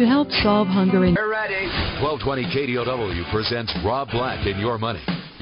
To help solve hunger and... We're ready. 1220 KDOW presents Rob Black in Your Money,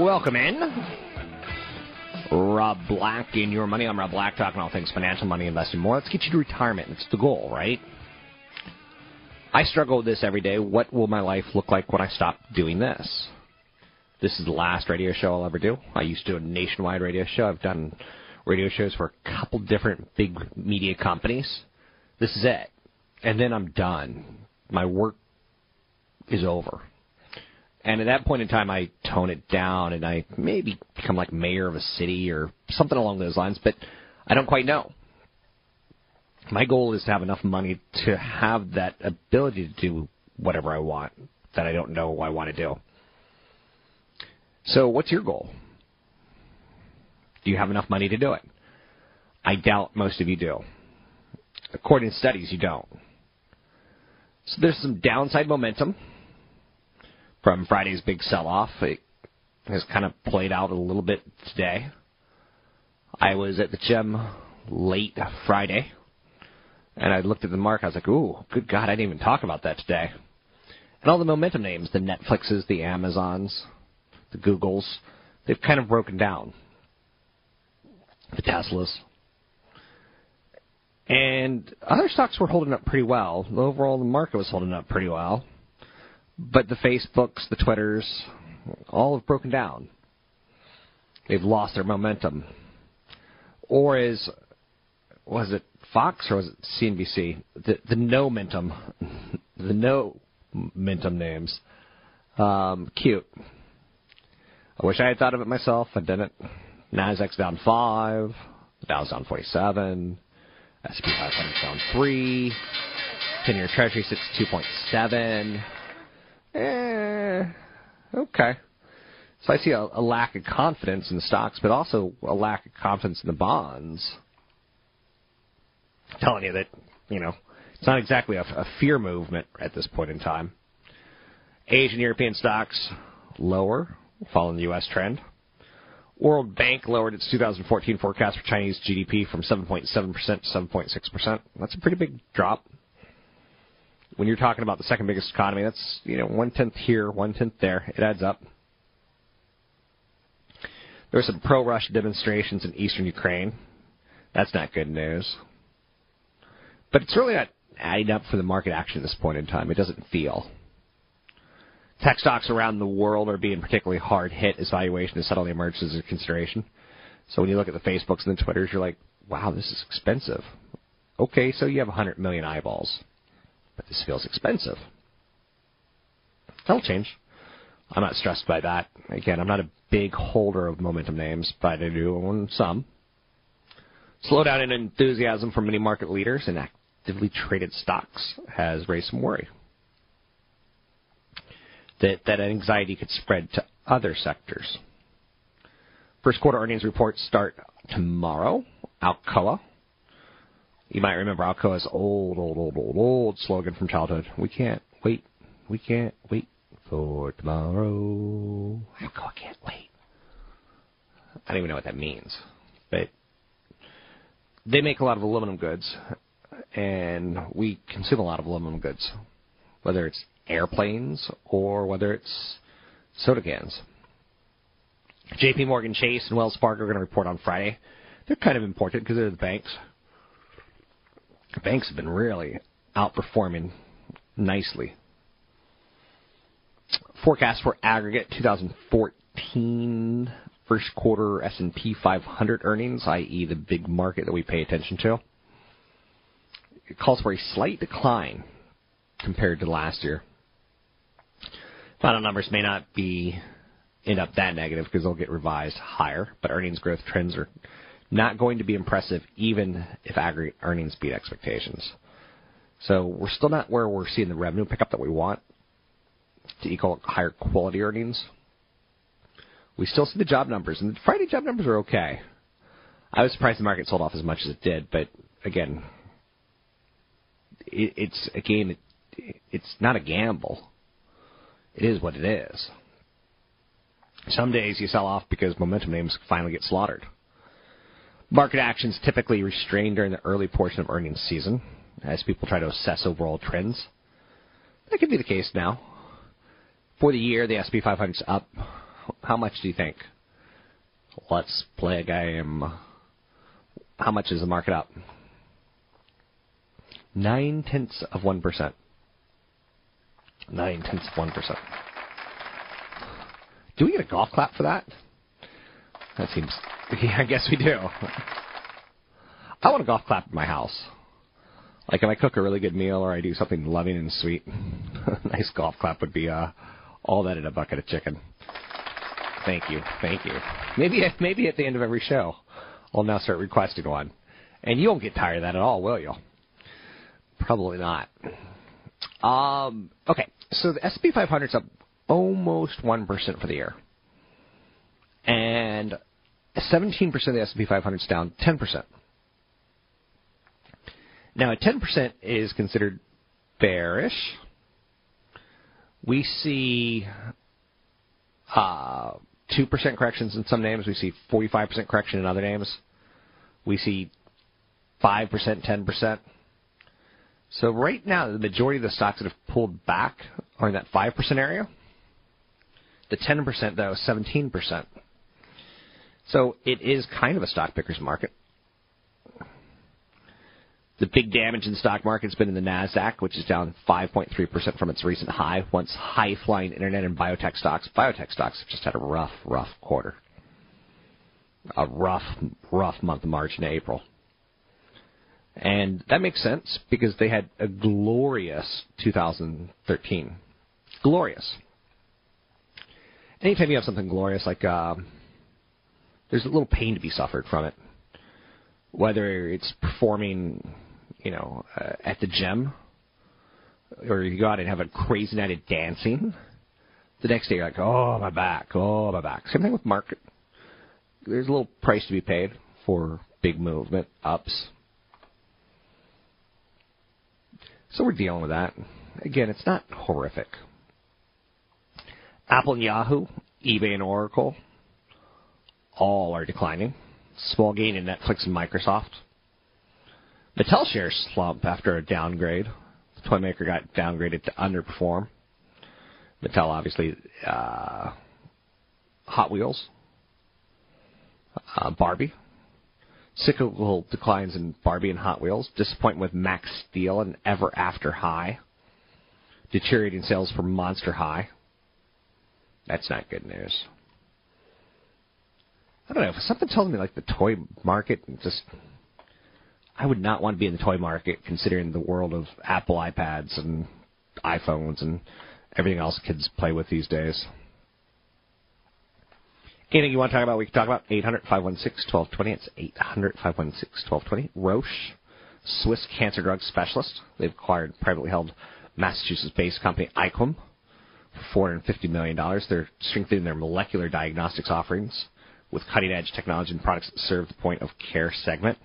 Welcome in. Rob Black in Your Money. I'm Rob Black, talking all things financial, money, investing, more. Let's get you to retirement. That's the goal, right? I struggle with this every day. What will my life look like when I stop doing this? This is the last radio show I'll ever do. I used to do a nationwide radio show. I've done radio shows for a couple different big media companies. This is it. And then I'm done. My work is over. And at that point in time, I tone it down, and I maybe become like mayor of a city or something along those lines, but I don't quite know. My goal is to have enough money to have that ability to do whatever I want that I don't know I want to do. So what's your goal? Do you have enough money to do it? I doubt most of you do. According to studies, you don't. So there's some downside momentum from Friday's big sell-off. It has kind of played out a little bit today. I was at the gym late Friday, and I looked at the market. I was like, ooh, good God, I didn't even talk about that today. And all the momentum names, the Netflixes, the Amazons, the Googles, they've kind of broken down. The Teslas. And other stocks were holding up pretty well. Overall, the market was holding up pretty well. But the Facebooks, the Twitters, all have broken down. They've lost their momentum. Or as, was it Fox or was it CNBC? The no-momentum names. Cute. I wish I had thought of it myself. I didn't. NASDAQ's down 5. Dow's down 47. S&P 500's down 3. 10-year Treasury sits 2.7. Okay. So I see a lack of confidence in the stocks, but also a lack of confidence in the bonds. I'm telling you that, you know, it's not exactly a fear movement at this point in time. Asian European stocks lower, following the U.S. trend. World Bank lowered its 2014 forecast for Chinese GDP from 7.7% to 7.6%. That's a pretty big drop. When you're talking about the second biggest economy, that's, you know, 1/10 here, 1/10 there. It adds up. There were some pro-Russia demonstrations in eastern Ukraine. That's not good news. But it's really not adding up for the market action at this point in time. It doesn't feel. Tech stocks around the world are being particularly hard hit as valuation has suddenly emerged as a consideration. So when you look at the Facebooks and the Twitters, you're like, wow, this is expensive. Okay, so you have 100 million eyeballs. But this feels expensive. That'll change. I'm not stressed by that. Again, I'm not a big holder of momentum names, but I do own some. Slowdown in enthusiasm for many market leaders and actively traded stocks has raised some worry that anxiety could spread to other sectors. First quarter earnings reports start tomorrow. Alcoa. You might remember Alcoa's old slogan from childhood. We can't wait for tomorrow. Alcoa can't wait. I don't even know what that means. But they make a lot of aluminum goods, and we consume a lot of aluminum goods, whether it's airplanes or whether it's soda cans. J.P. Morgan Chase and Wells Fargo are going to report on Friday. They're kind of important because they're the banks. Banks have been really outperforming nicely. Forecast for aggregate 2014 first quarter S&P 500 earnings, i.e. the big market that we pay attention to. It calls for a slight decline compared to last year. Final numbers may not end up that negative because they'll get revised higher, but earnings growth trends are not going to be impressive even if aggregate earnings beat expectations. So we're still not where we're seeing the revenue pickup that we want to equal higher quality earnings. We still see the job numbers, and the Friday job numbers are okay. I was surprised the market sold off as much as it did, but again, it's a game. It's not a gamble. It is what it is. Some days you sell off because momentum names finally get slaughtered. Market actions typically restrained during the early portion of earnings season as people try to assess overall trends. That could be the case now. For the year, the S&P 500's up. How much do you think? Let's play a game. How much is the market up? 0.9%. 0.9%. Do we get a golf clap for that? That seems... yeah, I guess we do. I want a golf clap in my house. Like if I cook a really good meal or I do something loving and sweet, a nice golf clap would be all that in a bucket of chicken. Thank you. Thank you. Maybe at the end of every show, I'll now start requesting one. And you won't get tired of that at all, will you? Probably not. Okay, so the S&P 500 is up almost 1% for the year. And 17% of the S&P 500 is down 10%. Now, at 10% is considered bearish. We see 2% corrections in some names. We see 45% correction in other names. We see 5%, 10%. So right now, the majority of the stocks that have pulled back are in that 5% area. The 10%, though, is 17%. So it is kind of a stock picker's market. The big damage in the stock market has been in the NASDAQ, which is down 5.3% from its recent high. Once high-flying internet and biotech stocks have just had a rough quarter. A rough month of March and April. And that makes sense because they had a glorious 2013. Glorious. Anytime you have something glorious, like there's a little pain to be suffered from it. Whether it's performing, at the gym, or you go out and have a crazy night of dancing, the next day you're like, oh, my back. Same thing with market. There's a little price to be paid for big movement, ups. So we're dealing with that. Again, it's not horrific. Apple and Yahoo, eBay and Oracle, all are declining. Small gain in Netflix and Microsoft. Mattel shares slump after a downgrade. The toy maker got downgraded to underperform. Mattel, obviously, Hot Wheels, Barbie. Cyclical declines in Barbie and Hot Wheels. Disappointment with Max Steel and Ever After High. Deteriorating sales for Monster High. That's not good news. I don't know, if something tells me like the toy market, I would not want to be in the toy market considering the world of Apple iPads and iPhones and everything else kids play with these days. Anything you want to talk about, we can talk about. 800-516-1220. It's 800-516-1220. Roche, Swiss cancer drug specialist. They've acquired privately held Massachusetts-based company IQM for $450 million. They're strengthening their molecular diagnostics offerings with cutting-edge technology and products that serve the point-of-care segment.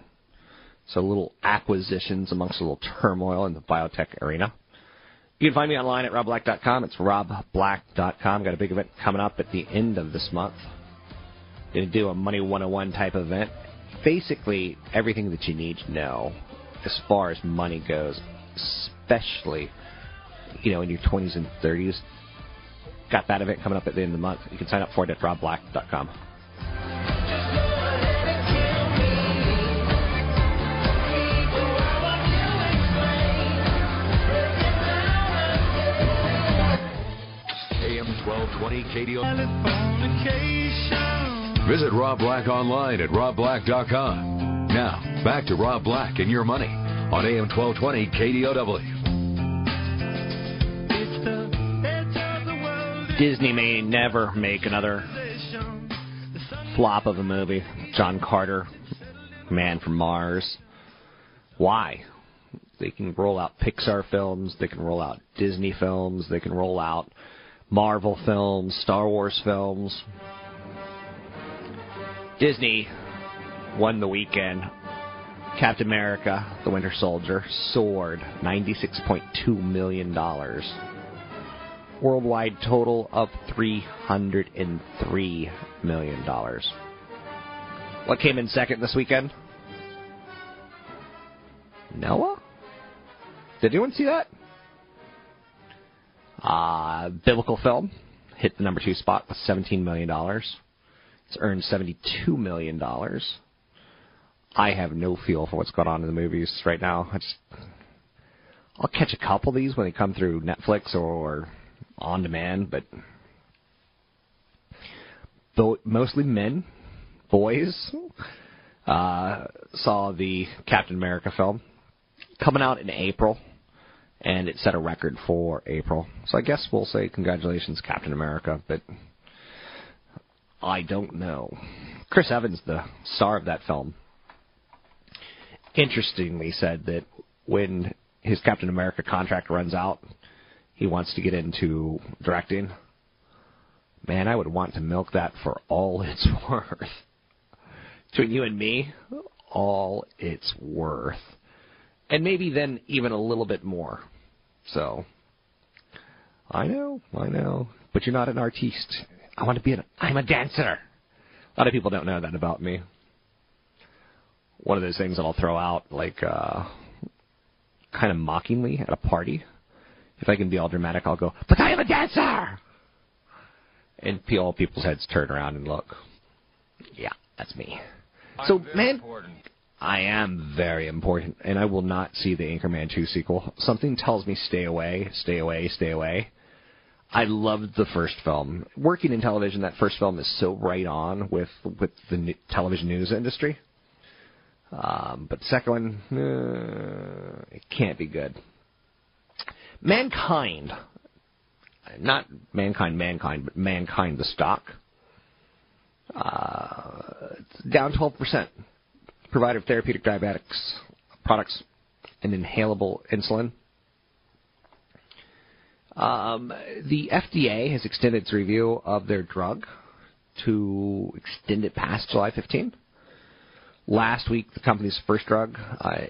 So little acquisitions amongst a little turmoil in the biotech arena. You can find me online at robblack.com. It's robblack.com. Got a big event coming up at the end of this month. Going to do a Money 101 type event. Basically, everything that you need to know as far as money goes, especially, in your 20s and 30s. Got that event coming up at the end of the month. You can sign up for it at robblack.com. 1220 KDOW. Visit Rob Black online at robblack.com. Now, back to Rob Black and your money on AM 1220 KDOW. Disney may never make another flop of a movie. John Carter, Man from Mars. Why? They can roll out Pixar films, they can roll out Disney films, they can roll out Marvel films, Star Wars films. Disney won the weekend. Captain America, The Winter Soldier, soared $96.2 million. Worldwide total of $303 million. What came in second this weekend? Noah? Did anyone see that? Biblical film hit the number 2 spot with $17 million. It's earned $72 million. I have no feel for what's going on in the movies right now. I'll catch a couple of these when they come through Netflix or on demand, but mostly men, boys, saw the Captain America film coming out in April. And it set a record for April. So I guess we'll say congratulations, Captain America, but I don't know. Chris Evans, the star of that film, interestingly said that when his Captain America contract runs out, he wants to get into directing. Man, I would want to milk that for all it's worth. Between you and me, all it's worth. And maybe then even a little bit more. So, I know. But you're not an artiste. I want to be I'm a dancer. A lot of people don't know that about me. One of those things that I'll throw out, like, kind of mockingly at a party. If I can be all dramatic, I'll go, but I am a dancer! And all people's heads turn around and look. Yeah, that's me. So, man... important. I am very important, and I will not see the Anchorman 2 sequel. Something tells me stay away. I loved the first film. Working in television, that first film is so right on with the television news industry. But the second one, it can't be good. Mankind. Not Mankind, but Mankind, the stock. Down 12%. Provider of therapeutic diabetics products and inhalable insulin. The FDA has extended its review of their drug to extend it past July 15. Last week, the company's first drug,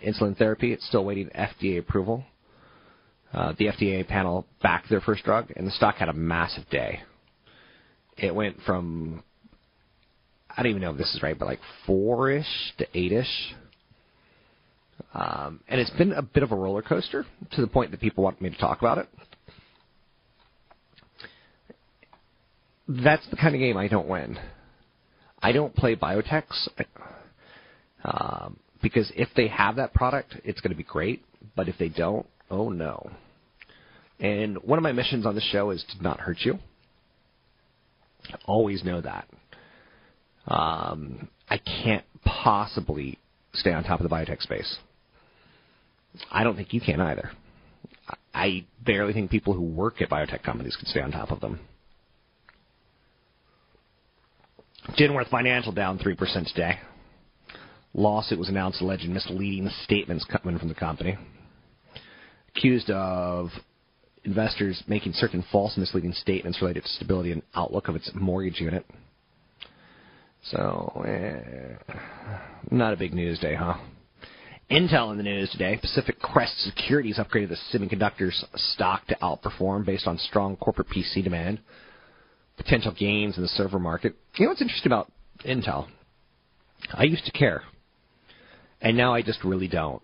insulin therapy, it's still waiting FDA approval. The FDA panel backed their first drug, and the stock had a massive day. It went from... I don't even know if this is right, but like 4-ish to 8-ish. And it's been a bit of a roller coaster to the point that people want me to talk about it. That's the kind of game I don't win. I don't play biotechs because if they have that product, it's going to be great. But if they don't, oh no. And one of my missions on the show is to not hurt you. Always know that. I can't possibly stay on top of the biotech space. I don't think you can either. I barely think people who work at biotech companies can stay on top of them. Genworth Financial down 3% today. Lawsuit was announced alleging misleading statements coming from the company. Accused of investors making certain false and misleading statements related to stability and outlook of its mortgage unit. So, not a big news day, huh? Intel in the news today. Pacific Crest Securities upgraded the semiconductors stock to outperform based on strong corporate PC demand, potential gains in the server market. You know what's interesting about Intel? I used to care, and now I just really don't.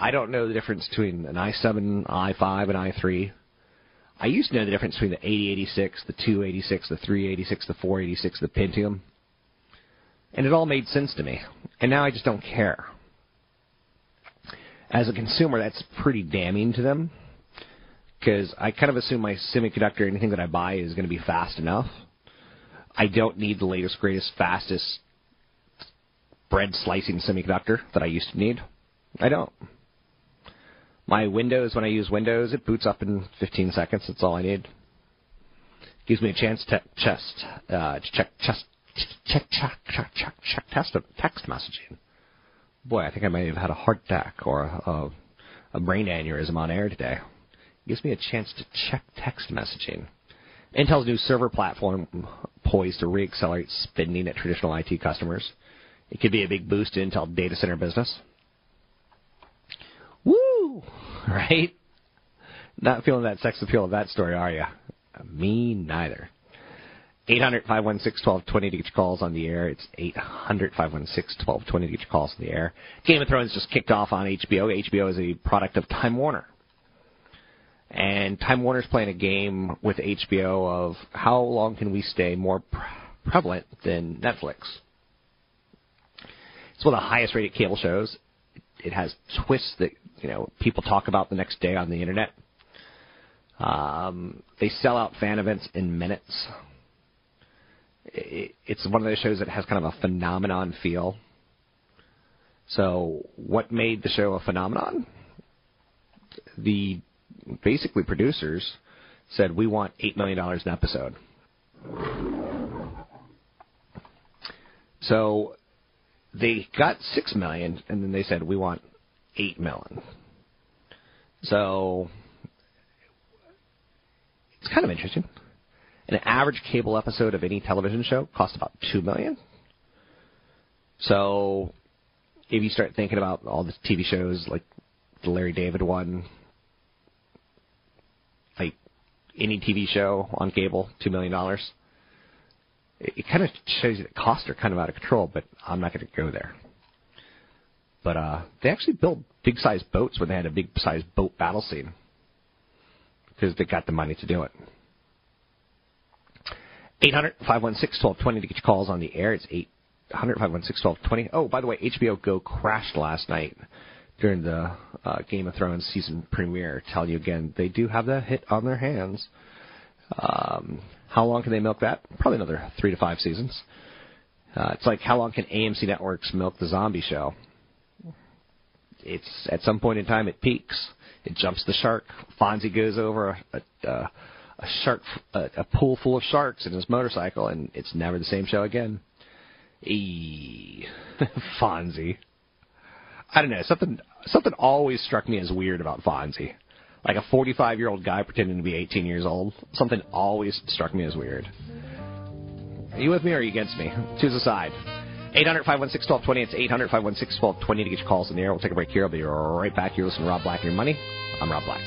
I don't know the difference between an i7, an i5, and i3. I used to know the difference between the 8086, the 286, the 386, the 486, the Pentium. And it all made sense to me. And now I just don't care. As a consumer, that's pretty damning to them. because I kind of assume my semiconductor, anything that I buy, is going to be fast enough. I don't need the latest, greatest, fastest bread slicing semiconductor that I used to need. I don't. My Windows, when I use Windows, it boots up in 15 seconds. That's all I need. Gives me a chance to check text messaging. Boy, I think I might have had a heart attack or a brain aneurysm on air today. Gives me a chance to check text messaging. Intel's new server platform poised to reaccelerate spending at traditional IT customers. It could be a big boost to Intel data center business. Woo! Right? Not feeling that sex appeal of that story, are you? Me neither. 800-516-1220 to get your calls on the air. It's 800-516-1220 to get your calls on the air. Game of Thrones just kicked off on HBO. HBO is a product of Time Warner. And Time Warner's playing a game with HBO of how long can we stay more prevalent than Netflix. It's one of the highest rated cable shows. It has twists that, you know, people talk about the next day on the internet. They sell out fan events in minutes. It's one of those shows that has kind of a phenomenon feel. So what made the show a phenomenon? The basically producers said, we want $8 million an episode. So they got $6 million, and then they said, we want $8 million. So it's kind of interesting. An average cable episode of any television show costs about $2 million. So if you start thinking about all the TV shows, like the Larry David one, like any TV show on cable, $2 million, it kind of shows you that costs are kind of out of control, but I'm not going to go there. But they actually built big-sized boats when they had a big-sized boat battle scene because they got the money to do it. 800-516-1220 to get your calls on the air. It's 800-516-1220. Oh, by the way, HBO Go crashed last night during the Game of Thrones season premiere. Tell you again, they do have that hit on their hands. How long can they milk that? Probably another 3 to 5 seasons. It's like how long can AMC Networks milk the zombie show? It's at some point in time it peaks. It jumps the shark. Fonzie goes over a pool full of sharks in his motorcycle, and it's never the same show again. Fonzie. I don't know. Something always struck me as weird about Fonzie. Like a 45-year-old guy pretending to be 18 years old. Something always struck me as weird. Are you with me or are you against me? Choose a side. 800-516-1220. It's 800-516-1220 to get your calls in the air. We'll take a break here. I'll be right back. You're listening to Rob Black and Your Money. I'm Rob Black.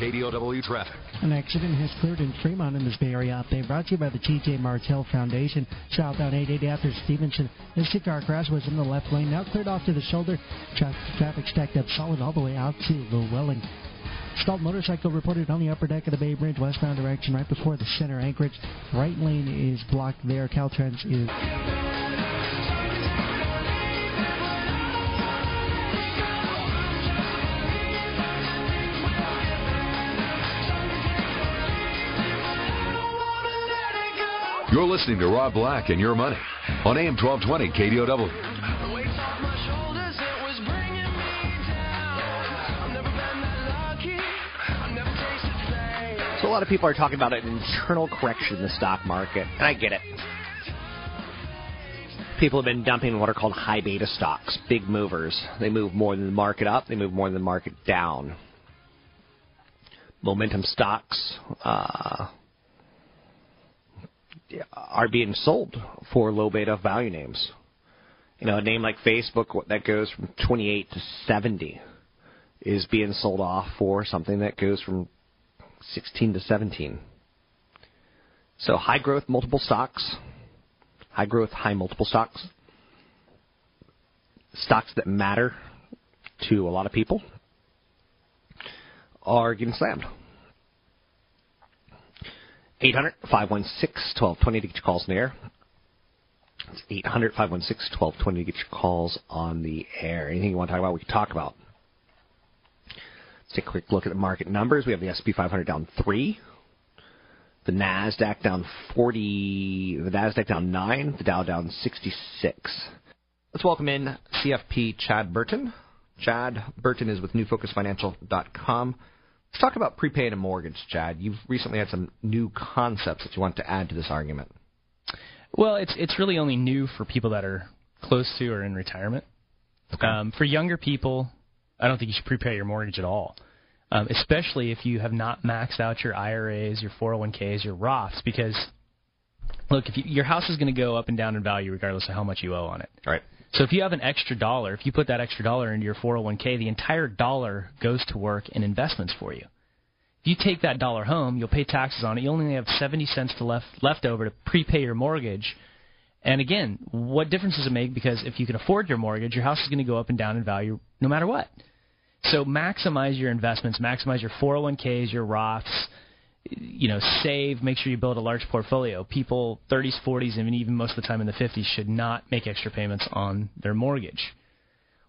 KDOW traffic. An accident has cleared in Fremont in this Bay Area update brought to you by the T.J. Martell Foundation. Southbound 880 after Stevenson. This car crash was in the left lane. Now cleared off to the shoulder. Traffic stacked up solid all the way out to Llewellyn. Stalled motorcycle reported on the upper deck of the Bay Bridge, westbound direction right before the center anchorage. Right lane is blocked there. Caltrans is... You're listening to Rob Black and Your Money on AM 1220 KDOW. So a lot of people are talking about an internal correction in the stock market, and I get it. People have been dumping what are called high beta stocks, big movers. They move more than the market up. They move more than the market down. Momentum stocks, are being sold for low beta value names. You know, a name like Facebook that goes from 28 to 70 is being sold off for something that goes from 16 to 17. So high growth, multiple stocks. High growth, high multiple stocks. Stocks that matter to a lot of people are getting slammed. 800-516-1220 to get your calls in the air. It's 800-516-1220 to get your calls on the air. Anything you want to talk about, we can talk about. Let's take a quick look at the market numbers. We have the S&P 500 down 3. The NASDAQ down 40. The NASDAQ down 9. The Dow down 66. Let's welcome in CFP Chad Burton. Chad Burton is with NewFocusFinancial.com. Let's talk about prepaying a mortgage, Chad. You've recently had some new concepts that you want to add to this argument. Well, it's really only new for people that are close to or in retirement. Okay. For younger people, I don't think you should prepay your mortgage at all, especially if you have not maxed out your IRAs, your 401ks, your Roths, because, look, if your house is going to go up and down in value regardless of how much you owe on it. Right. So if you have an extra dollar, if you put that extra dollar into your 401k, the entire dollar goes to work in investments for you. If you take that dollar home, you'll pay taxes on it. You only have 70 cents left over to prepay your mortgage. And again, what difference does it make? Because if you can afford your mortgage, your house is going to go up and down in value no matter what. So maximize your investments, maximize your 401ks, your Roths, you know, save, make sure you build a large portfolio. People 30s, 40s, and even most of the time in the 50s should not make extra payments on their mortgage.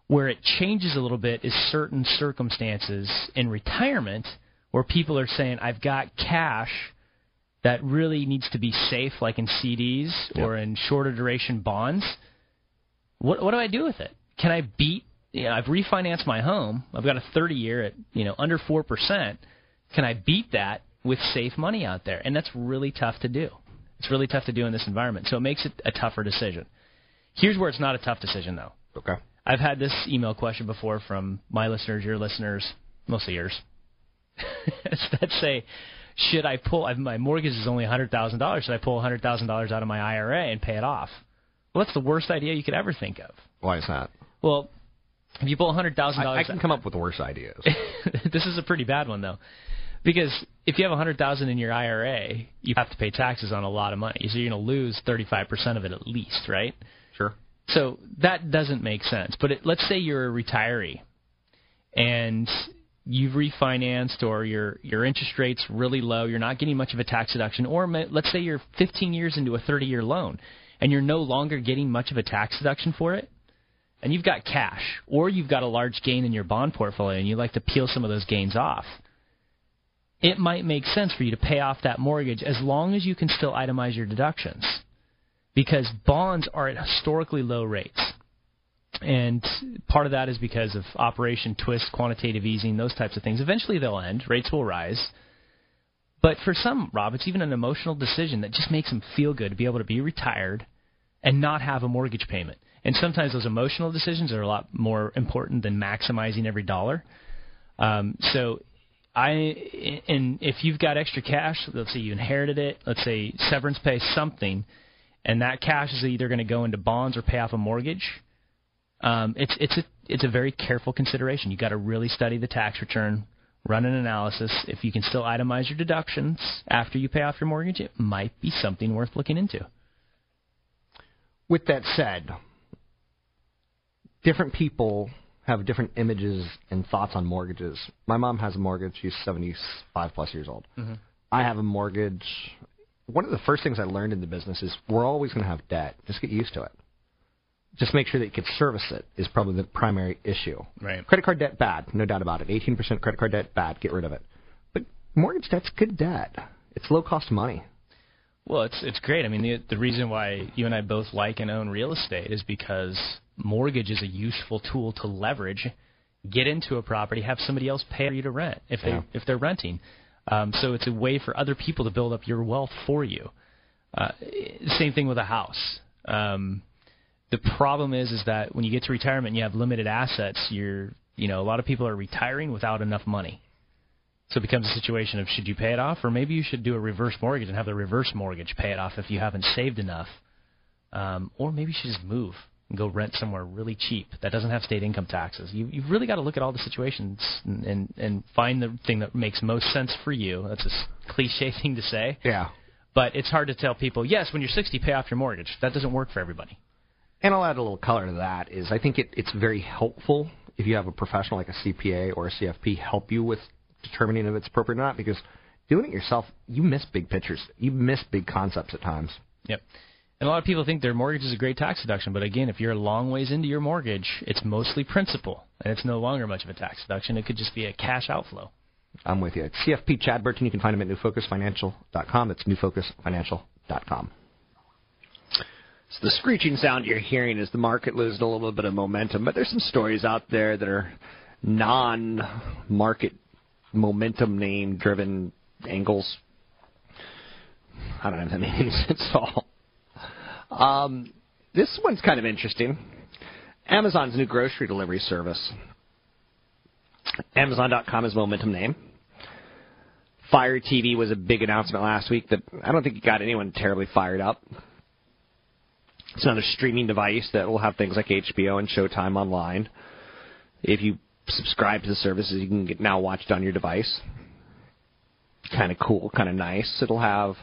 Where it changes a little bit is certain circumstances in retirement where people are saying, I've got cash that really needs to be safe, like in CDs or in shorter duration bonds. What do I do with it? Can I beat, you know, I've refinanced my home. I've got a 30-year at, you know, under 4%. Can I beat that with safe money out there? And that's really tough to do. It's really tough to do in this environment. So it makes it a tougher decision. Here's where it's not a tough decision, though. Okay. I've had this email question before from my listeners, your listeners, mostly yours. That say, should I pull, my mortgage is only $100,000, should I pull $100,000 out of my IRA and pay it off? Well, that's the worst idea you could ever think of. Why is that? Well, if you pull $100,000... I can come up with worse ideas. This is a pretty bad one, though. Because if you have $100,000 in your IRA, you have to pay taxes on a lot of money. So you're going to lose 35% of it at least, right? Sure. So that doesn't make sense. But let's say you're a retiree and you've refinanced or your interest rate's really low. You're not getting much of a tax deduction. Or let's say you're 15 years into a 30-year loan and you're no longer getting much of a tax deduction for it. And you've got cash or you've got a large gain in your bond portfolio and you like to peel some of those gains off. It might make sense for you to pay off that mortgage as long as you can still itemize your deductions, because bonds are at historically low rates. And part of that is because of Operation Twist, quantitative easing, those types of things. Eventually they'll end. Rates will rise. But for some, Rob, it's even an emotional decision that just makes them feel good to be able to be retired and not have a mortgage payment. And sometimes those emotional decisions are a lot more important than maximizing every dollar. And if you've got extra cash, let's say you inherited it, let's say severance pay, something, and that cash is either going to go into bonds or pay off a mortgage, it's a very careful consideration. You've got to really study the tax return, run an analysis. If you can still itemize your deductions after you pay off your mortgage, it might be something worth looking into. With that said, different people have different images and thoughts on mortgages. My mom has a mortgage. She's 75-plus years old. Mm-hmm. I have a mortgage. One of the first things I learned in the business is we're always going to have debt. Just get used to it. Just make sure that you can service it is probably the primary issue. Right. Credit card debt, bad. No doubt about it. 18% credit card debt, bad. Get rid of it. But mortgage debt's good debt. It's low-cost money. Well, it's great. I mean, the reason why you and I both like and own real estate is because mortgage is a useful tool to leverage, get into a property, have somebody else pay for you to rent if they're renting. So it's a way for other people to build up your wealth for you. Same thing with a house. The problem is that when you get to retirement and you have limited assets, a lot of people are retiring without enough money. So it becomes a situation of should you pay it off, or maybe you should do a reverse mortgage and have the reverse mortgage pay it off if you haven't saved enough. Or maybe you should just move and go rent somewhere really cheap that doesn't have state income taxes. You've really got to look at all the situations and find the thing that makes most sense for you. That's a cliche thing to say. Yeah. But it's hard to tell people, yes, when you're 60, pay off your mortgage. That doesn't work for everybody. And I'll add a little color to that is I think it's very helpful if you have a professional like a CPA or a CFP help you with determining if it's appropriate or not, because doing it yourself, you miss big pictures. You miss big concepts at times. Yep. And a lot of people think their mortgage is a great tax deduction, but again, if you're a long ways into your mortgage, it's mostly principal, and it's no longer much of a tax deduction. It could just be a cash outflow. I'm with you. It's CFP Chad Burton. You can find him at NewFocusFinancial.com. It's NewFocusFinancial.com. So the screeching sound you're hearing is the market losing a little bit of momentum, but there's some stories out there that are non-market momentum name-driven angles. I don't know if that makes any sense at all. This one's kind of interesting. Amazon's new grocery delivery service. Amazon.com is momentum name. Fire TV was a big announcement last week that I don't think it got anyone terribly fired up. It's another streaming device that will have things like HBO and Showtime online. If you subscribe to the services, you can get now watched on your device. Kind of cool, kind of nice. It'll have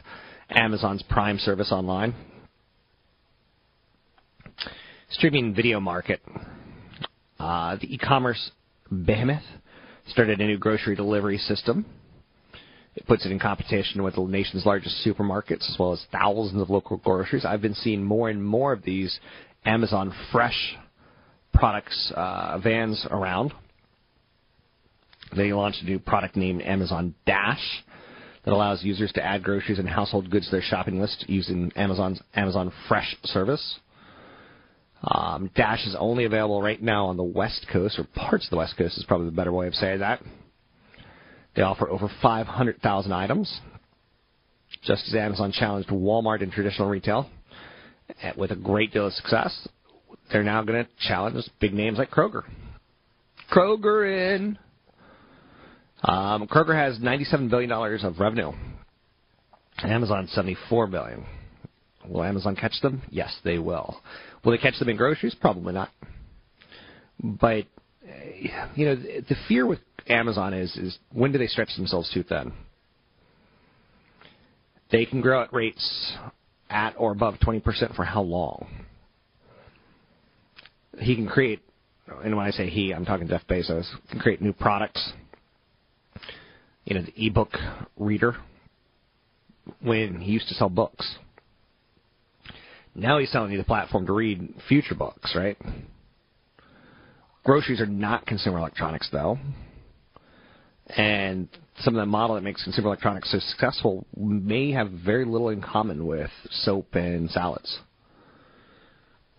Amazon's Prime service online. Streaming video market. The e-commerce behemoth started a new grocery delivery system. It puts it in competition with the nation's largest supermarkets as well as thousands of local groceries. I've been seeing more and more of these Amazon Fresh products vans around. They launched a new product named Amazon Dash that allows users to add groceries and household goods to their shopping list using Amazon's Amazon Fresh service. Dash is only available right now on the West Coast, or parts of the West Coast is probably the better way of saying that. They offer over 500,000 items, just as Amazon challenged Walmart in traditional retail. With a great deal of success, they're now going to challenge big names like Kroger. Kroger in. Kroger has $97 billion of revenue. Amazon, $74 billion. Will Amazon catch them? Yes, they will. Will they catch them in groceries? Probably not. But, you know, the fear with Amazon is when do they stretch themselves too thin? They can grow at rates at or above 20% for how long? He can create, and when I say he, I'm talking Jeff Bezos, can create new products. You know, the ebook reader, when he used to sell books. Now he's selling you the platform to read future books, right? Groceries are not consumer electronics, though. And some of the model that makes consumer electronics so successful may have very little in common with soap and salads.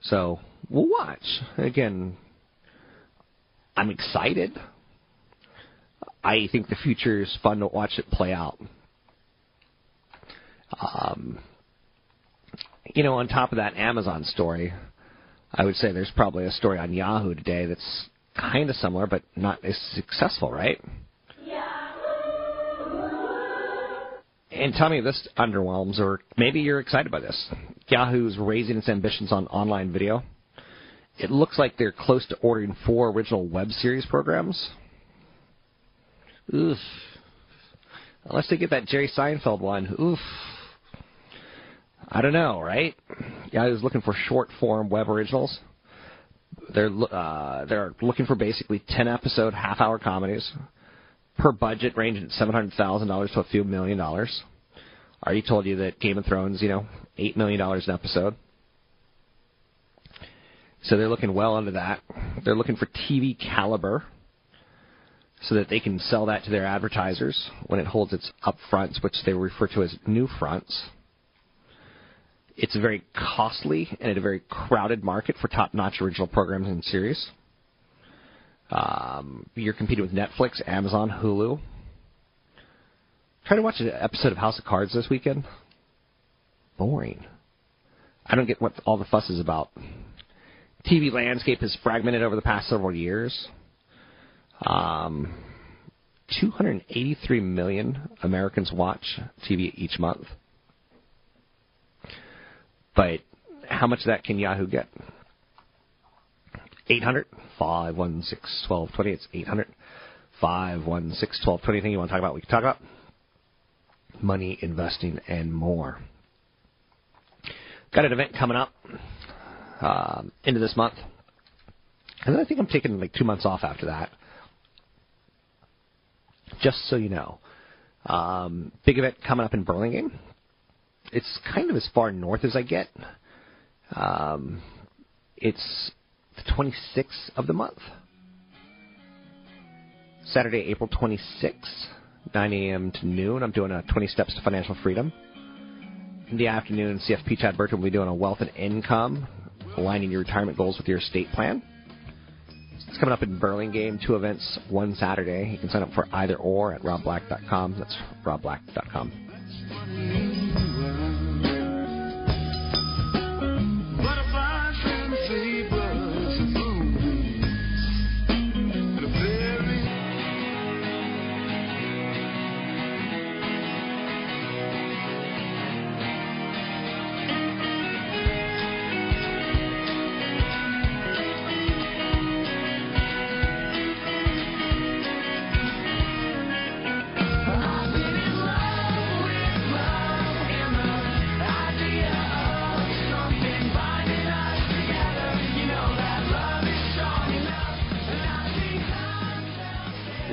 So we'll watch. Again, I'm excited. I think the future is fun to watch it play out. You know, on top of that Amazon story, I would say there's probably a story on Yahoo today that's kind of similar, but not as successful, right? Yeah. And tell me if this underwhelms, or maybe you're excited by this. Yahoo's raising its ambitions on online video. It looks like they're close to ordering 4 original web series programs. Oof. Unless they get that Jerry Seinfeld one. Oof. I don't know, right? Yeah, I was looking for short-form web originals. They're looking for basically 10-episode, half-hour comedies per budget, ranging from $700,000 to a few million dollars. I already told you that Game of Thrones, you know, $8 million an episode. So they're looking well under that. They're looking for TV caliber so that they can sell that to their advertisers when it holds its upfronts, which they refer to as new fronts. It's very costly and at a very crowded market for top-notch original programs and series. You're competing with Netflix, Amazon, Hulu. Try to watch an episode of House of Cards this weekend. Boring. I don't get what all the fuss is about. TV landscape has fragmented over the past several years. 283 million Americans watch TV each month. But how much of that can Yahoo get? 800? 516 1220. It's 800. 516 1220. Anything you want to talk about, we can talk about. money investing and more. Got an event coming up end of this month. And then I think I'm taking like 2 months off after that. Just so you know. Big event coming up in Burlingame. It's kind of as far north as I get. It's the 26th of the month. Saturday, April 26th, 9 a.m. to noon. I'm doing a 20 Steps to Financial Freedom. In the afternoon, CFP Chad Burton will be doing a wealth and income, aligning your retirement goals with your estate plan. It's coming up in Burlingame, 2 events, 1 Saturday. You can sign up for either or at robblack.com. That's robblack.com.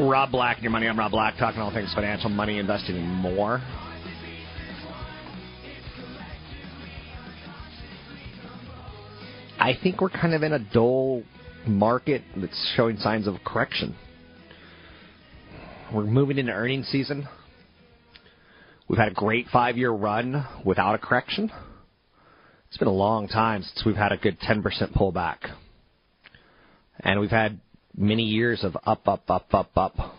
Rob Black and your money. I'm Rob Black, talking all things financial, money, investing, and more. I think we're kind of in a dull market that's showing signs of correction. We're moving into earnings season. We've had a great 5-year run without a correction. It's been a long time since we've had a good 10% pullback. And we've had many years of up, up, up, up, up.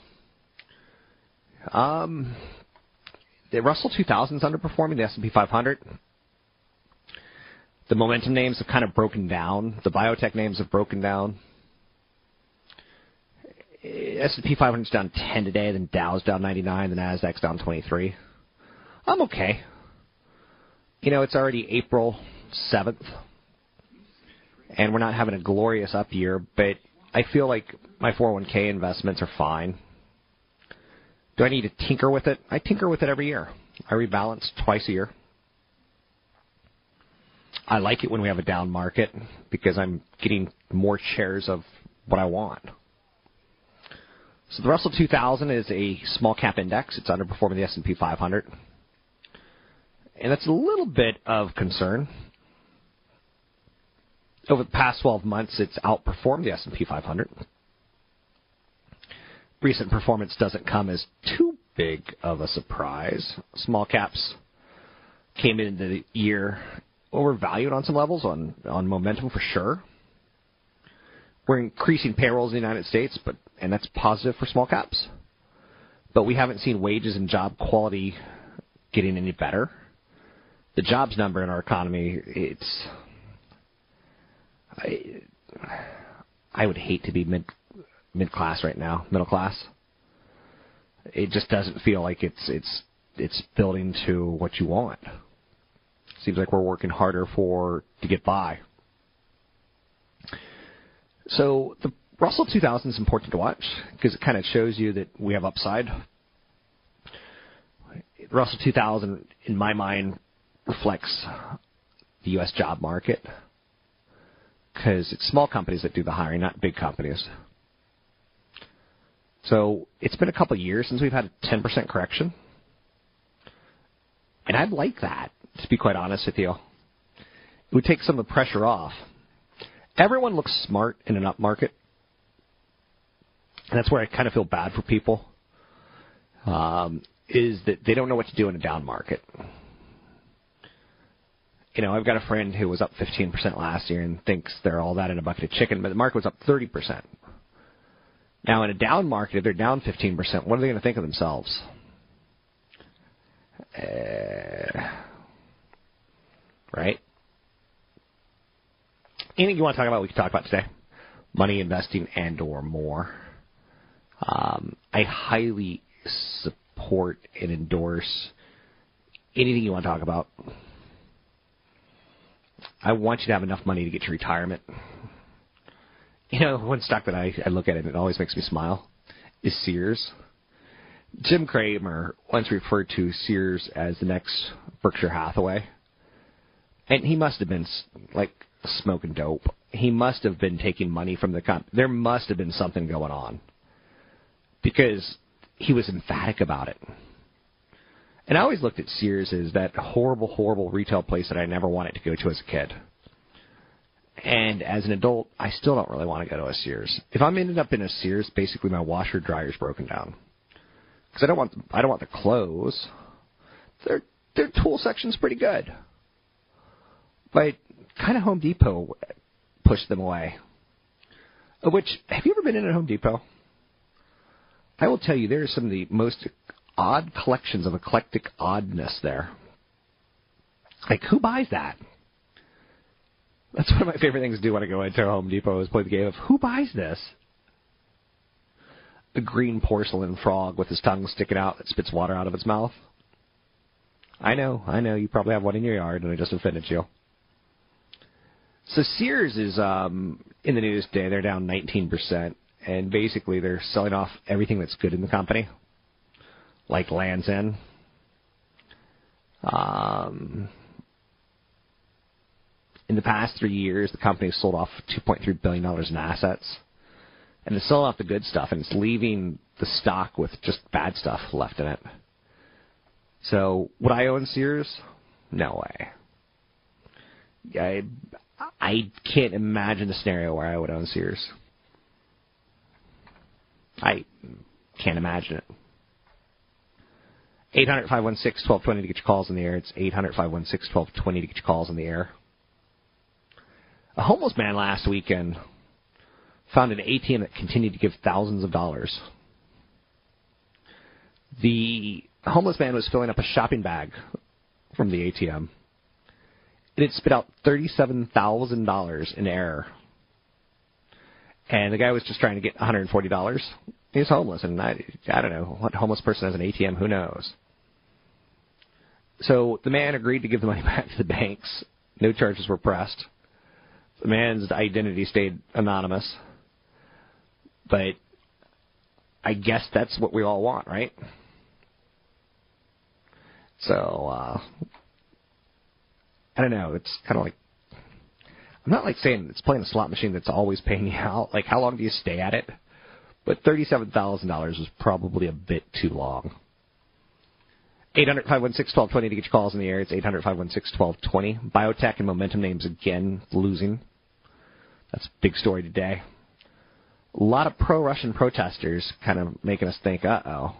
The Russell 2000 is underperforming, the S&P 500. The momentum names have kind of broken down. The biotech names have broken down. S&P 500 is down 10 today, then Dow's down 99, the NASDAQ's down 23. I'm okay. You know, it's already April 7th, and we're not having a glorious up year, but I feel like my 401k investments are fine. Do I need to tinker with it? I tinker with it every year. I rebalance twice a year. I like it when we have a down market because I'm getting more shares of what I want. So the Russell 2000 is a small cap index. It's underperforming the S&P 500. And that's a little bit of concern. Over the past 12 months, it's outperformed the S&P 500. Recent performance doesn't come as too big of a surprise. Small caps came into the year overvalued on some levels, on momentum for sure. We're increasing payrolls in the United States, and that's positive for small caps. But we haven't seen wages and job quality getting any better. The jobs number in our economy, it's... I would hate to be mid-class right now, middle class. It just doesn't feel like it's building to what you want. Seems like we're working harder to get by. So the Russell 2000 is important to watch because it kind of shows you that we have upside. Russell 2000, in my mind, reflects the U.S. job market. Because it's small companies that do the hiring, not big companies. So it's been a couple of years since we've had a 10% correction. And I'd like that, to be quite honest with you. It would take some of the pressure off. Everyone looks smart in an up market. And that's where I kind of feel bad for people, is that they don't know what to do in a down market. You know, I've got a friend who was up 15% last year and thinks they're all that in a bucket of chicken, but the market was up 30%. Now, in a down market, if they're down 15%, what are they going to think of themselves? Right? Anything you want to talk about, we can talk about today. Money, investing, and or more. I highly support and endorse anything you want to talk about. I want you to have enough money to get your retirement. You know, one stock that I look at, and it always makes me smile, is Sears. Jim Cramer once referred to Sears as the next Berkshire Hathaway. And he must have been, like, smoking dope. He must have been taking money from the company. There must have been something going on. Because he was emphatic about it. And I always looked at Sears as that horrible, horrible retail place that I never wanted to go to as a kid. And as an adult, I still don't really want to go to a Sears. If I'm ended up in a Sears, basically my washer dryer's broken down. Because I don't want the clothes. Their tool section's pretty good. But kind of Home Depot pushed them away. Which, have you ever been in a Home Depot? I will tell you, there are some of the most odd collections of eclectic oddness there. Like, who buys that? That's one of my favorite things to do when I go into Home Depot is play the game of, who buys this? A green porcelain frog with his tongue sticking out that spits water out of its mouth. I know, you probably have one in your yard and it just offended you. So Sears is in the news today. They're down 19%, and basically they're selling off everything that's good in the company, like Land's End. In the past 3 years, the company has sold off $2.3 billion in assets, and it's selling off the good stuff, and it's leaving the stock with just bad stuff left in it. So would I own Sears? No way. I can't imagine the scenario where I would own Sears. I can't imagine it. 800-516-1220 to get your calls in the air. It's 800-516-1220 to get your calls in the air. A homeless man last weekend found an ATM that continued to give thousands of dollars. The homeless man was filling up a shopping bag from the ATM. It had spit out $37,000 in error. And the guy was just trying to get $140. He's homeless, and I don't know. What homeless person has an ATM? Who knows? So the man agreed to give the money back to the banks. No charges were pressed. The man's identity stayed anonymous. But I guess that's what we all want, right? So, I don't know. It's kind of like, I'm not like saying it's playing a slot machine that's always paying you out. Like, how long do you stay at it? But $37,000 was probably a bit too long. 800-516-1220 to get your calls in the air. It's 800-516-1220. Biotech and Momentum names again losing. That's a big story today. A lot of pro-Russian protesters kind of making us think, uh-oh.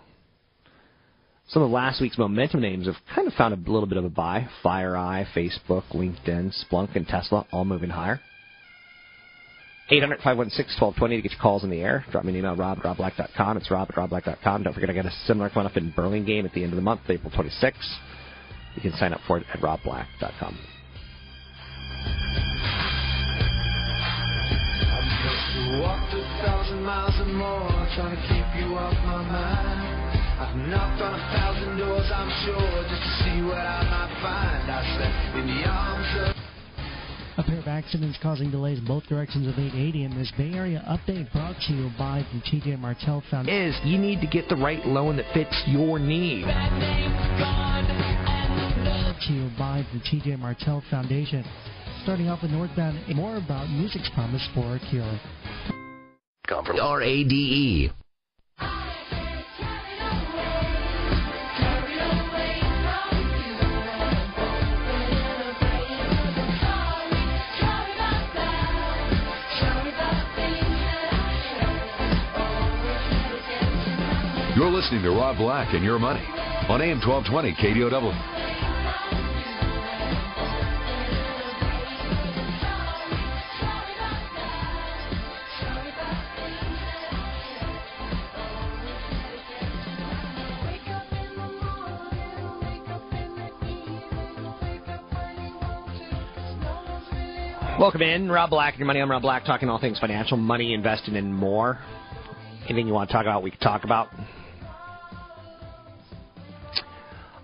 Some of last week's Momentum names have kind of found a little bit of a buy. FireEye, Facebook, LinkedIn, Splunk, and Tesla all moving higher. 800-516-1220 to get your calls in the air. Drop me an email, rob at robblack.com. It's rob at robblack.com. Don't forget, I got a seminar coming up in Burlingame at the end of the month, April 26th. You can sign up for it at robblack.com. I've just walked 1,000 miles and more, trying to keep you off my mind. I've knocked on 1,000 doors, I'm sure, just to see what I might find. I said, in the arms of... A pair of accidents causing delays in both directions of 880, and this Bay Area update brought to you by the TJ Martell Foundation. Is you need to get the right loan that fits your need. Brought to you by the TJ Martell Foundation. Starting off with Northbound, more about music's promise for Akira. Come from RADE. You're listening to Rob Black and Your Money on AM 1220 KDOW. Welcome in, Rob Black and Your Money. I'm Rob Black, talking all things financial, money, investing, and more. Anything you want to talk about, we can talk about.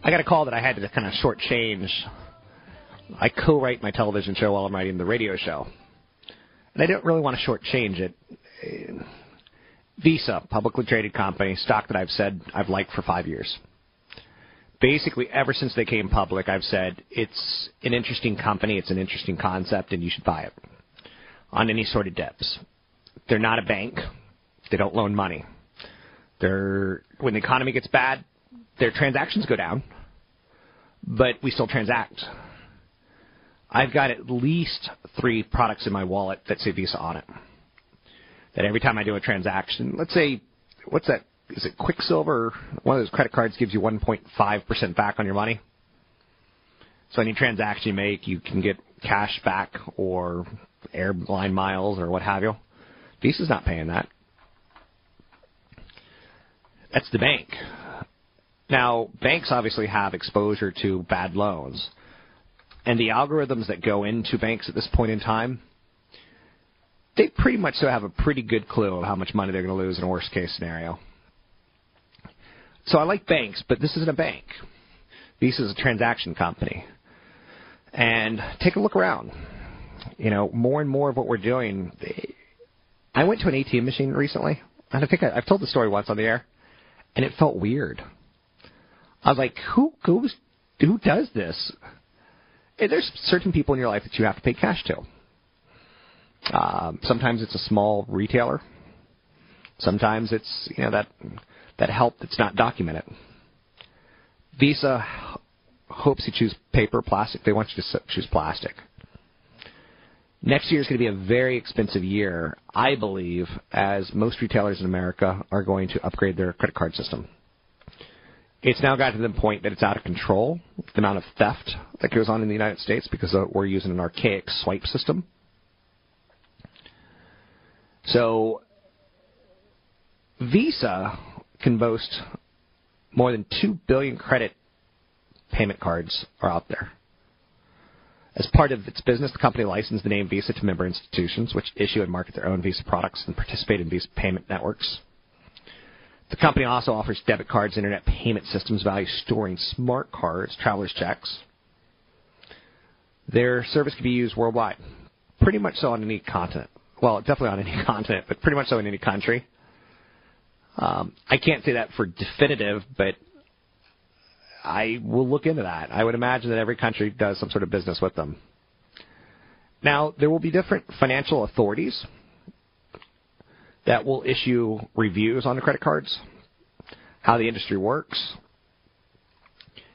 I got a call that I had to kind of shortchange. I co-write my television show while I'm writing the radio show. And I don't really want to shortchange it. Visa, publicly traded company, stock that I've said I've liked for 5 years. Basically, ever since they came public, I've said it's an interesting company, it's an interesting concept, and you should buy it on any sort of debts. They're not a bank. They don't loan money. When the economy gets bad, their transactions go down, but we still transact. I've got at least 3 products in my wallet that say Visa on it. That every time I do a transaction, let's say, what's that? Is it Quicksilver? One of those credit cards gives you 1.5% back on your money. So any transaction you make, you can get cash back or airline miles or what have you. Visa's not paying that. That's the bank. Now, banks obviously have exposure to bad loans. And the algorithms that go into banks at this point in time, they pretty much have a pretty good clue of how much money they're going to lose in a worst-case scenario. So I like banks, but this isn't a bank. Visa is a transaction company. And take a look around. You know, more and more of what we're doing. I went to an ATM machine recently, and I think I've told the story once on the air, and it felt weird. I was like, who does this? And there's certain people in your life that you have to pay cash to. Sometimes it's a small retailer. Sometimes it's, you know, that help that's not documented. Visa hopes you choose paper or plastic. They want you to choose plastic. Next year is going to be a very expensive year, I believe, as most retailers in America are going to upgrade their credit card system. It's now gotten to the point that it's out of control, the amount of theft that goes on in the United States because we're using an archaic swipe system. So Visa can boast more than 2 billion credit payment cards are out there. As part of its business, the company licensed the name Visa to member institutions, which issue and market their own Visa products and participate in Visa payment networks. The company also offers debit cards, internet payment systems, value storing smart cards, traveler's checks. Their service can be used worldwide, pretty much so on any continent. Well, definitely on any continent, but pretty much so in any country. I can't say that for definitive, but I will look into that. I would imagine that every country does some sort of business with them. Now, there will be different financial authorities that will issue reviews on the credit cards, how the industry works,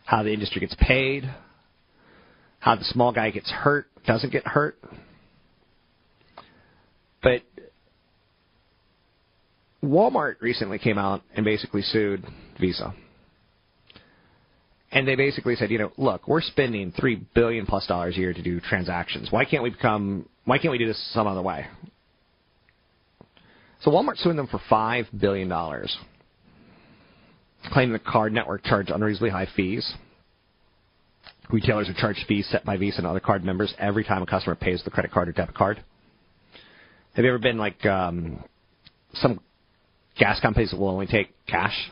how the industry gets paid, how the small guy gets hurt, doesn't get hurt. But Walmart recently came out and basically sued Visa. And they basically said, you know, look, we're spending $3 billion+ a year to do transactions. Why can't we do this some other way? So Walmart's suing them for $5 billion, claiming the card network charged unreasonably high fees. Retailers are charged fees set by Visa and other card members every time a customer pays the credit card or debit card. Have you ever been like some gas companies that will only take cash?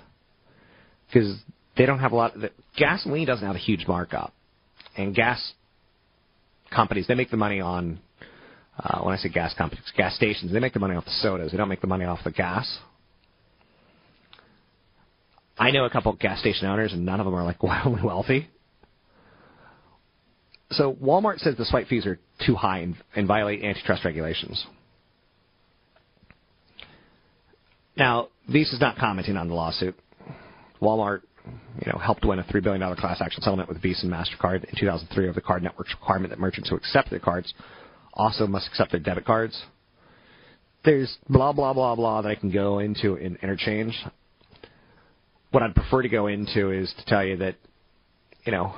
Because they don't have a lot. Gasoline doesn't have a huge markup. And gas companies, they make the money on, when I say gas companies, gas stations, they make the money off the sodas. They don't make the money off the gas. I know a couple of gas station owners, and none of them are like wildly wealthy. So Walmart says the swipe fees are too high and violate antitrust regulations. Now, Visa's not commenting on the lawsuit. Walmart, you know, helped win a $3 billion class action settlement with Visa and MasterCard in 2003 over the card network's requirement that merchants who accept their cards also must accept their debit cards. There's blah, blah, blah, blah that I can go into in interchange. What I'd prefer to go into is to tell you that, you know,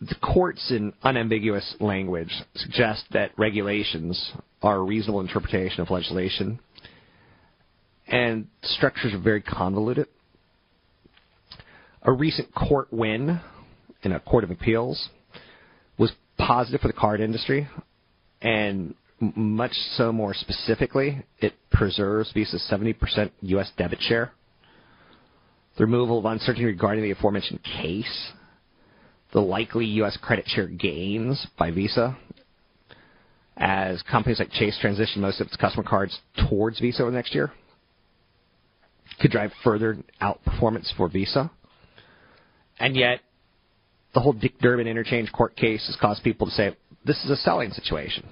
the courts in unambiguous language suggest that regulations are a reasonable interpretation of legislation, and structures are very convoluted. A recent court win in a court of appeals was positive for the card industry, and much so more specifically, it preserves Visa's 70% U.S. debit share. The removal of uncertainty regarding the aforementioned case, the likely U.S. credit share gains by Visa, as companies like Chase transition most of its customer cards towards Visa over the next year, could drive further outperformance for Visa. And yet, the whole Dick Durbin interchange court case has caused people to say, this is a selling situation,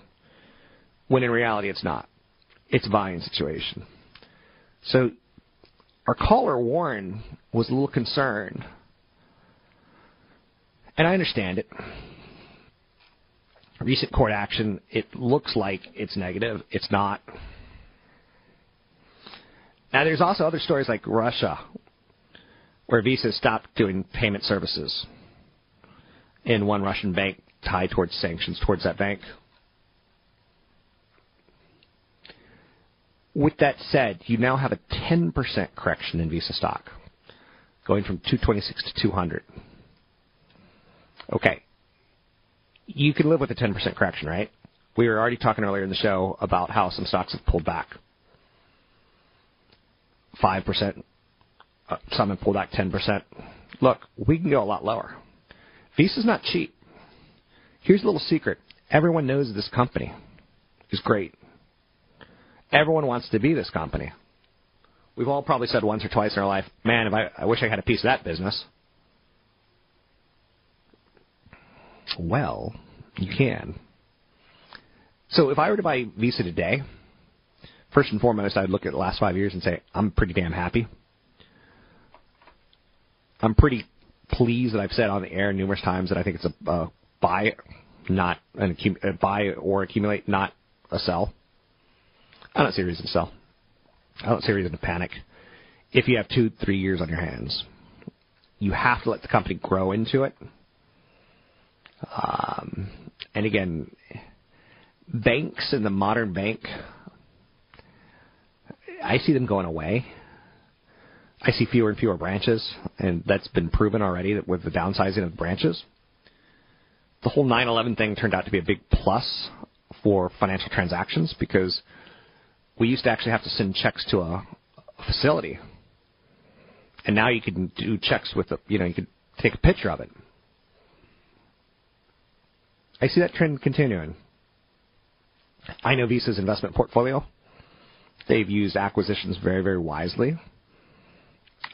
when in reality it's not. It's a buying situation. So our caller, Warren, was a little concerned, and I understand it. Recent court action, it looks like it's negative. It's not. Now, there's also other stories like Russia, where Visa stopped doing payment services in one Russian bank tied towards sanctions towards that bank. With that said, you now have a 10% correction in Visa stock, going from 226 to 200. Okay. You can live with a 10% correction, right? We were already talking earlier in the show about how some stocks have pulled back 5%. Some have pulled back 10%. Look, we can go a lot lower. Visa's not cheap. Here's a little secret. Everyone knows this company is great. Everyone wants to be this company. We've all probably said once or twice in our life, man, if I wish I had a piece of that business. Well, you can. So if I were to buy Visa today, first and foremost, I'd look at the last 5 years and say, I'm pretty damn happy. I'm pretty pleased that I've said on the air numerous times that I think it's a buy, not an buy or accumulate, not a sell. I don't see a reason to sell. I don't see a reason to panic. If you have 2-3 years on your hands, you have to let the company grow into it. And again, banks in the modern bank, I see them going away. I see fewer and fewer branches, and that's been proven already that with the downsizing of branches. The whole 9/11 thing turned out to be a big plus for financial transactions because we used to actually have to send checks to a facility, and now you can do checks with you could take a picture of it. I see that trend continuing. I know Visa's investment portfolio. They've used acquisitions very, very wisely.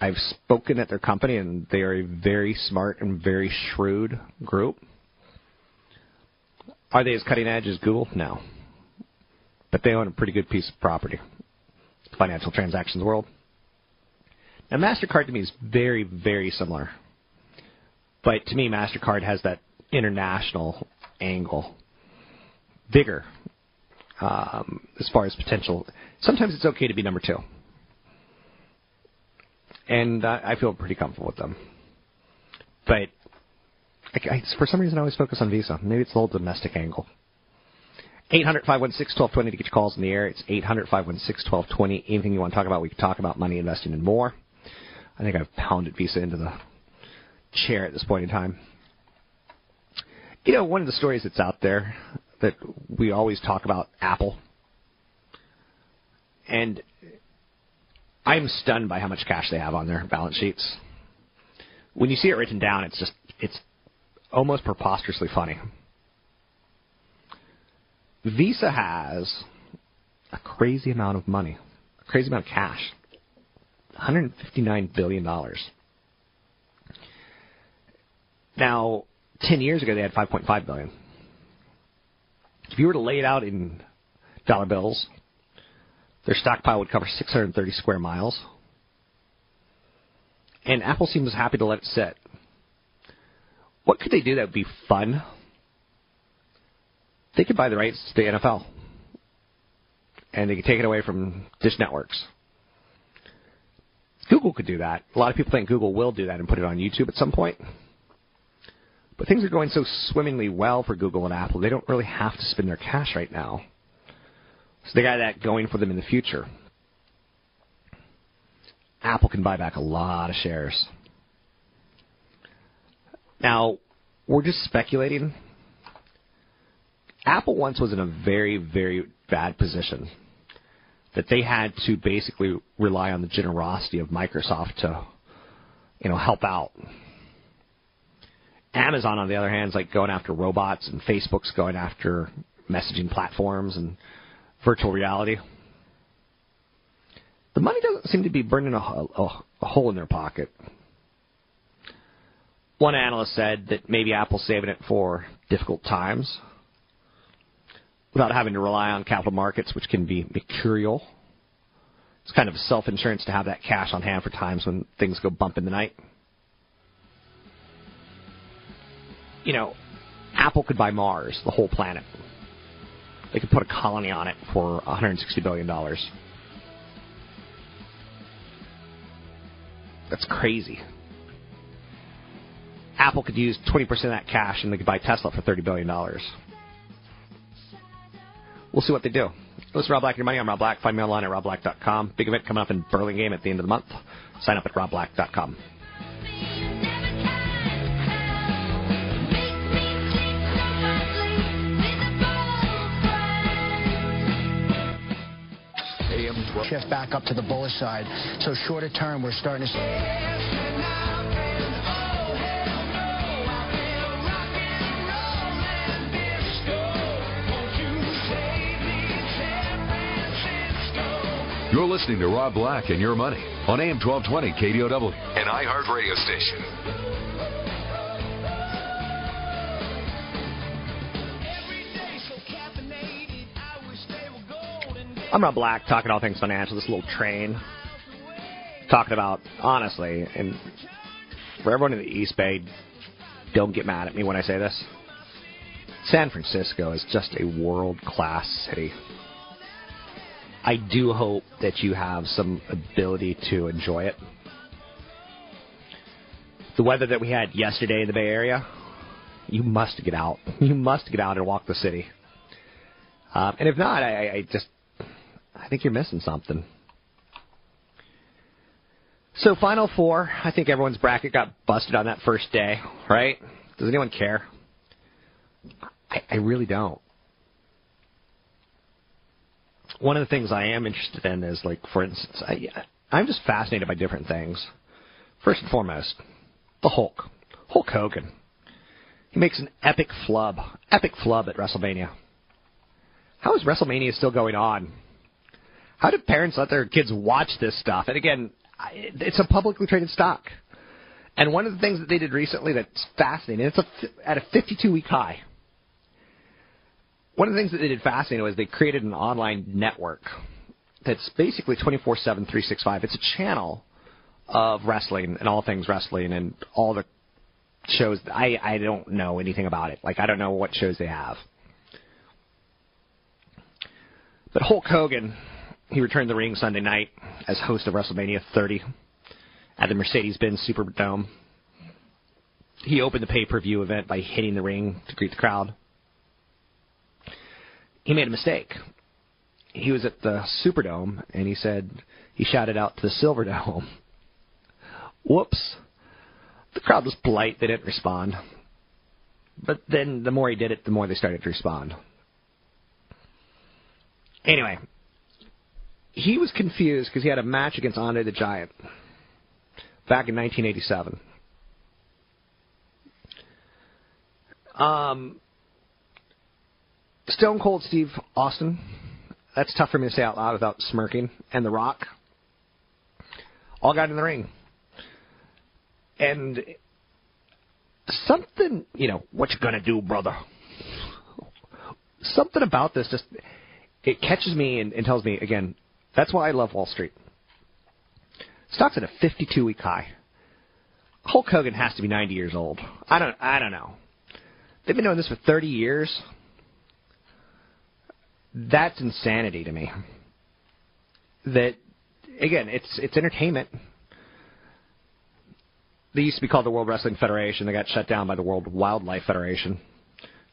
I've spoken at their company, and they are a very smart and very shrewd group. Are they as cutting edge as Google? No. But they own a pretty good piece of property, financial transactions world. Now, MasterCard to me is very, very similar. But to me, MasterCard has that international angle, bigger as far as potential. Sometimes it's okay to be number two. And I feel pretty comfortable with them. But I, for some reason, I always focus on Visa. Maybe it's a little domestic angle. 800-516-1220 to get your calls in the air. It's 800-516-1220. Anything you want to talk about, we can talk about money, investing, and more. I think I've pounded Visa into the chair at this point in time. You know, one of the stories that's out there that we always talk about, Apple. And I'm stunned by how much cash they have on their balance sheets. When you see it written down, it's almost preposterously funny. Visa has a crazy amount of money, a crazy amount of cash, $159 billion. Now, 10 years ago, they had $5.5 billion. If you were to lay it out in dollar bills, their stockpile would cover 630 square miles. And Apple seems happy to let it sit. What could they do that would be fun? They could buy the rights to the NFL. And they could take it away from Dish Networks. Google could do that. A lot of people think Google will do that and put it on YouTube at some point. But things are going so swimmingly well for Google and Apple, they don't really have to spend their cash right now. So they got that going for them in the future. Apple can buy back a lot of shares. Now, we're just speculating. Apple once was in a very, very bad position that they had to basically rely on the generosity of Microsoft to, help out. Amazon, on the other hand, is like going after robots, and Facebook's going after messaging platforms and virtual reality. The money doesn't seem to be burning a hole in their pocket. One analyst said that maybe Apple's saving it for difficult times without having to rely on capital markets, which can be mercurial. It's kind of self-insurance to have that cash on hand for times when things go bump in the night. You know, Apple could buy Mars, the whole planet. They could put a colony on it for $160 billion. That's crazy. Apple could use 20% of that cash and they could buy Tesla for $30 billion. We'll see what they do. This is Rob Black, Your Money. I'm Rob Black. Find me online at robblack.com. Big event coming up in Burlingame at the end of the month. Sign up at robblack.com. Shift back up to the bullish side. So shorter term, we're starting to You're listening to Rob Black and Your Money on AM 1220 KDOW, an iHeart radio station. I'm Rob Black, talking all things financial, this little train. Talking about, honestly, and for everyone in the East Bay, don't get mad at me when I say this. San Francisco is just a world-class city. I do hope that you have some ability to enjoy it. The weather that we had yesterday in the Bay Area, you must get out. You must get out and walk the city. And if not, I think you're missing something. So Final Four, I think everyone's bracket got busted on that first day, right? Does anyone care? I really don't. One of the things I am interested in is, like, for instance, I'm just fascinated by different things. First and foremost, the Hulk. Hulk Hogan. He makes an epic flub at WrestleMania. How is WrestleMania still going on? How do parents let their kids watch this stuff? And again, it's a publicly traded stock. And one of the things that they did recently that's fascinating, and it's at a 52-week high. One of the things that they did fascinating was they created an online network that's basically 24/7, 365. It's a channel of wrestling and all things wrestling and all the shows. I don't know anything about it. Like, I don't know what shows they have. But Hulk Hogan... he returned to the ring Sunday night as host of WrestleMania 30 at the Mercedes-Benz Superdome. He opened the pay-per-view event by hitting the ring to greet the crowd. He made a mistake. He was at the Superdome, and he shouted out to the Silverdome. Whoops. The crowd was polite. They didn't respond. But then the more he did it, the more they started to respond. Anyway... he was confused because he had a match against Andre the Giant back in 1987. Stone Cold Steve Austin. That's tough for me to say out loud without smirking. And The Rock. All got in the ring. And something, you know, what you gonna do, brother? Something about this just, it catches me and tells me, again, that's why I love Wall Street. Stock's at a 52-week high. Hulk Hogan has to be 90 years old. I don't know. They've been doing this for 30 years. That's insanity to me. That, again, it's entertainment. They used to be called the World Wrestling Federation. They got shut down by the World Wildlife Federation.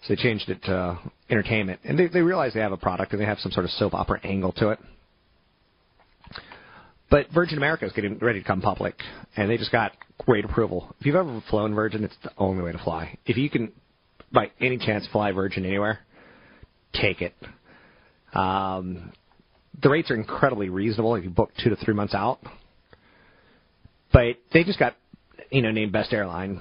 So they changed it to entertainment. And they realize they have a product and they have some sort of soap opera angle to it. But Virgin America is getting ready to come public, and they just got great approval. If you've ever flown Virgin, it's the only way to fly. If you can, by any chance, fly Virgin anywhere, take it. The rates are incredibly reasonable if you book 2 to 3 months out. But they just got, named Best Airline.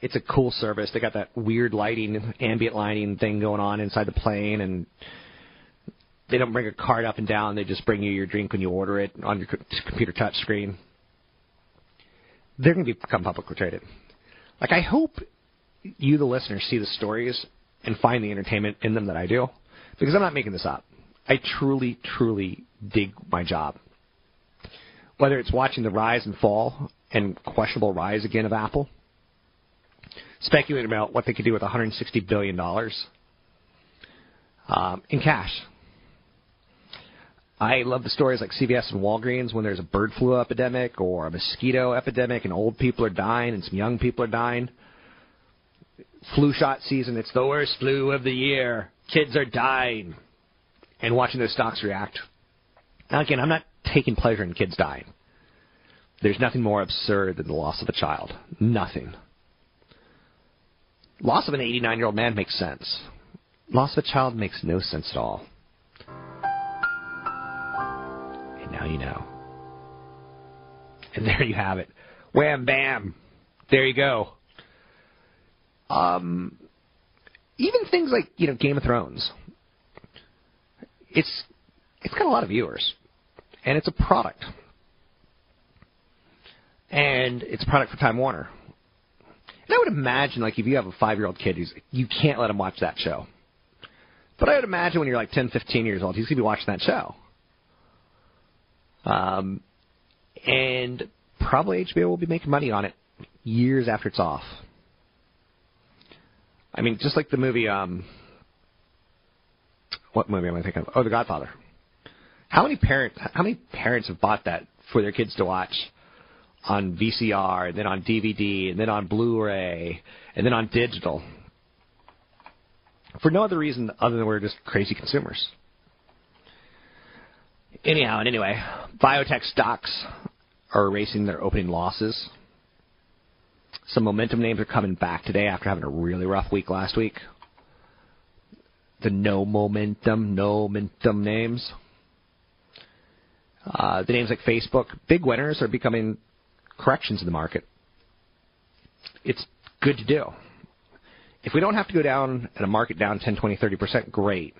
It's a cool service. They got that weird lighting, ambient lighting thing going on inside the plane, and they don't bring a cart up and down. They just bring you your drink when you order it on your computer touch screen. They're going to become publicly traded. Like, I hope you, the listeners, see the stories and find the entertainment in them that I do, because I'm not making this up. I truly, truly dig my job. Whether it's watching the rise and fall and questionable rise again of Apple, speculating about what they could do with $160 billion in cash. I love the stories like CVS and Walgreens when there's a bird flu epidemic or a mosquito epidemic and old people are dying and some young people are dying. Flu shot season, it's the worst flu of the year. Kids are dying. And watching those stocks react. Now, again, I'm not taking pleasure in kids dying. There's nothing more absurd than the loss of a child. Nothing. Loss of an 89-year-old man makes sense. Loss of a child makes no sense at all. And now you know. And there you have it. Wham, bam. There you go. Even things like, you know, Game of Thrones. It's got a lot of viewers. And it's a product. And it's a product for Time Warner. And I would imagine, like, if you have a 5-year-old kid, you can't let him watch that show. But I would imagine when you're, like, 10, 15 years old, he's going to be watching that show. And probably HBO will be making money on it years after it's off. I mean, just like the movie, what movie am I thinking of? Oh, The Godfather. How many parents have bought that for their kids to watch on VCR, and then on DVD, and then on Blu-ray, and then on digital? For no other reason other than we're just crazy consumers. Anyhow, and anyway, biotech stocks are erasing their opening losses. Some momentum names are coming back today after having a really rough week last week. The no momentum names. The names like Facebook, big winners, are becoming corrections in the market. It's good to do. If we don't have to go down at a market down 10, 20, 30%, great.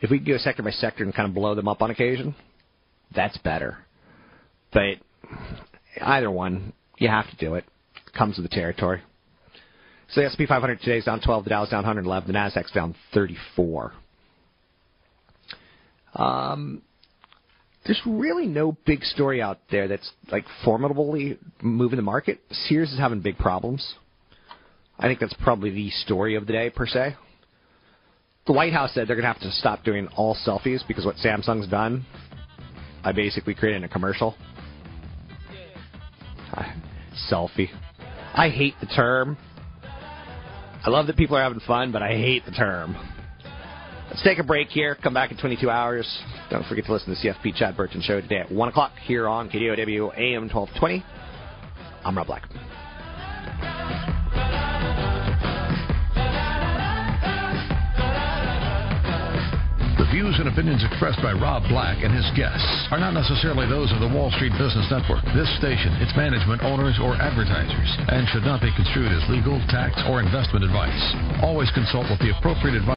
If we can go sector by sector and kind of blow them up on occasion, that's better. But either one, you have to do it. It comes with the territory. So the S&P 500 today is down 12, the Dow is down 111, the NASDAQ is down 34. There's really no big story out there that's like formidably moving the market. Sears is having big problems. I think that's probably the story of the day, per se. The White House said they're going to have to stop doing all selfies because what Samsung's done, I basically created a commercial. Selfie. I hate the term. I love that people are having fun, but I hate the term. Let's take a break here. Come back in 22 hours. Don't forget to listen to the CFP Chad Burton Show today at 1 o'clock here on KDOW AM 1220. I'm Rob Black. The views and opinions expressed by Rob Black and his guests are not necessarily those of the Wall Street Business Network, this station, its management, owners, or advertisers, and should not be construed as legal, tax, or investment advice. Always consult with the appropriate advisor.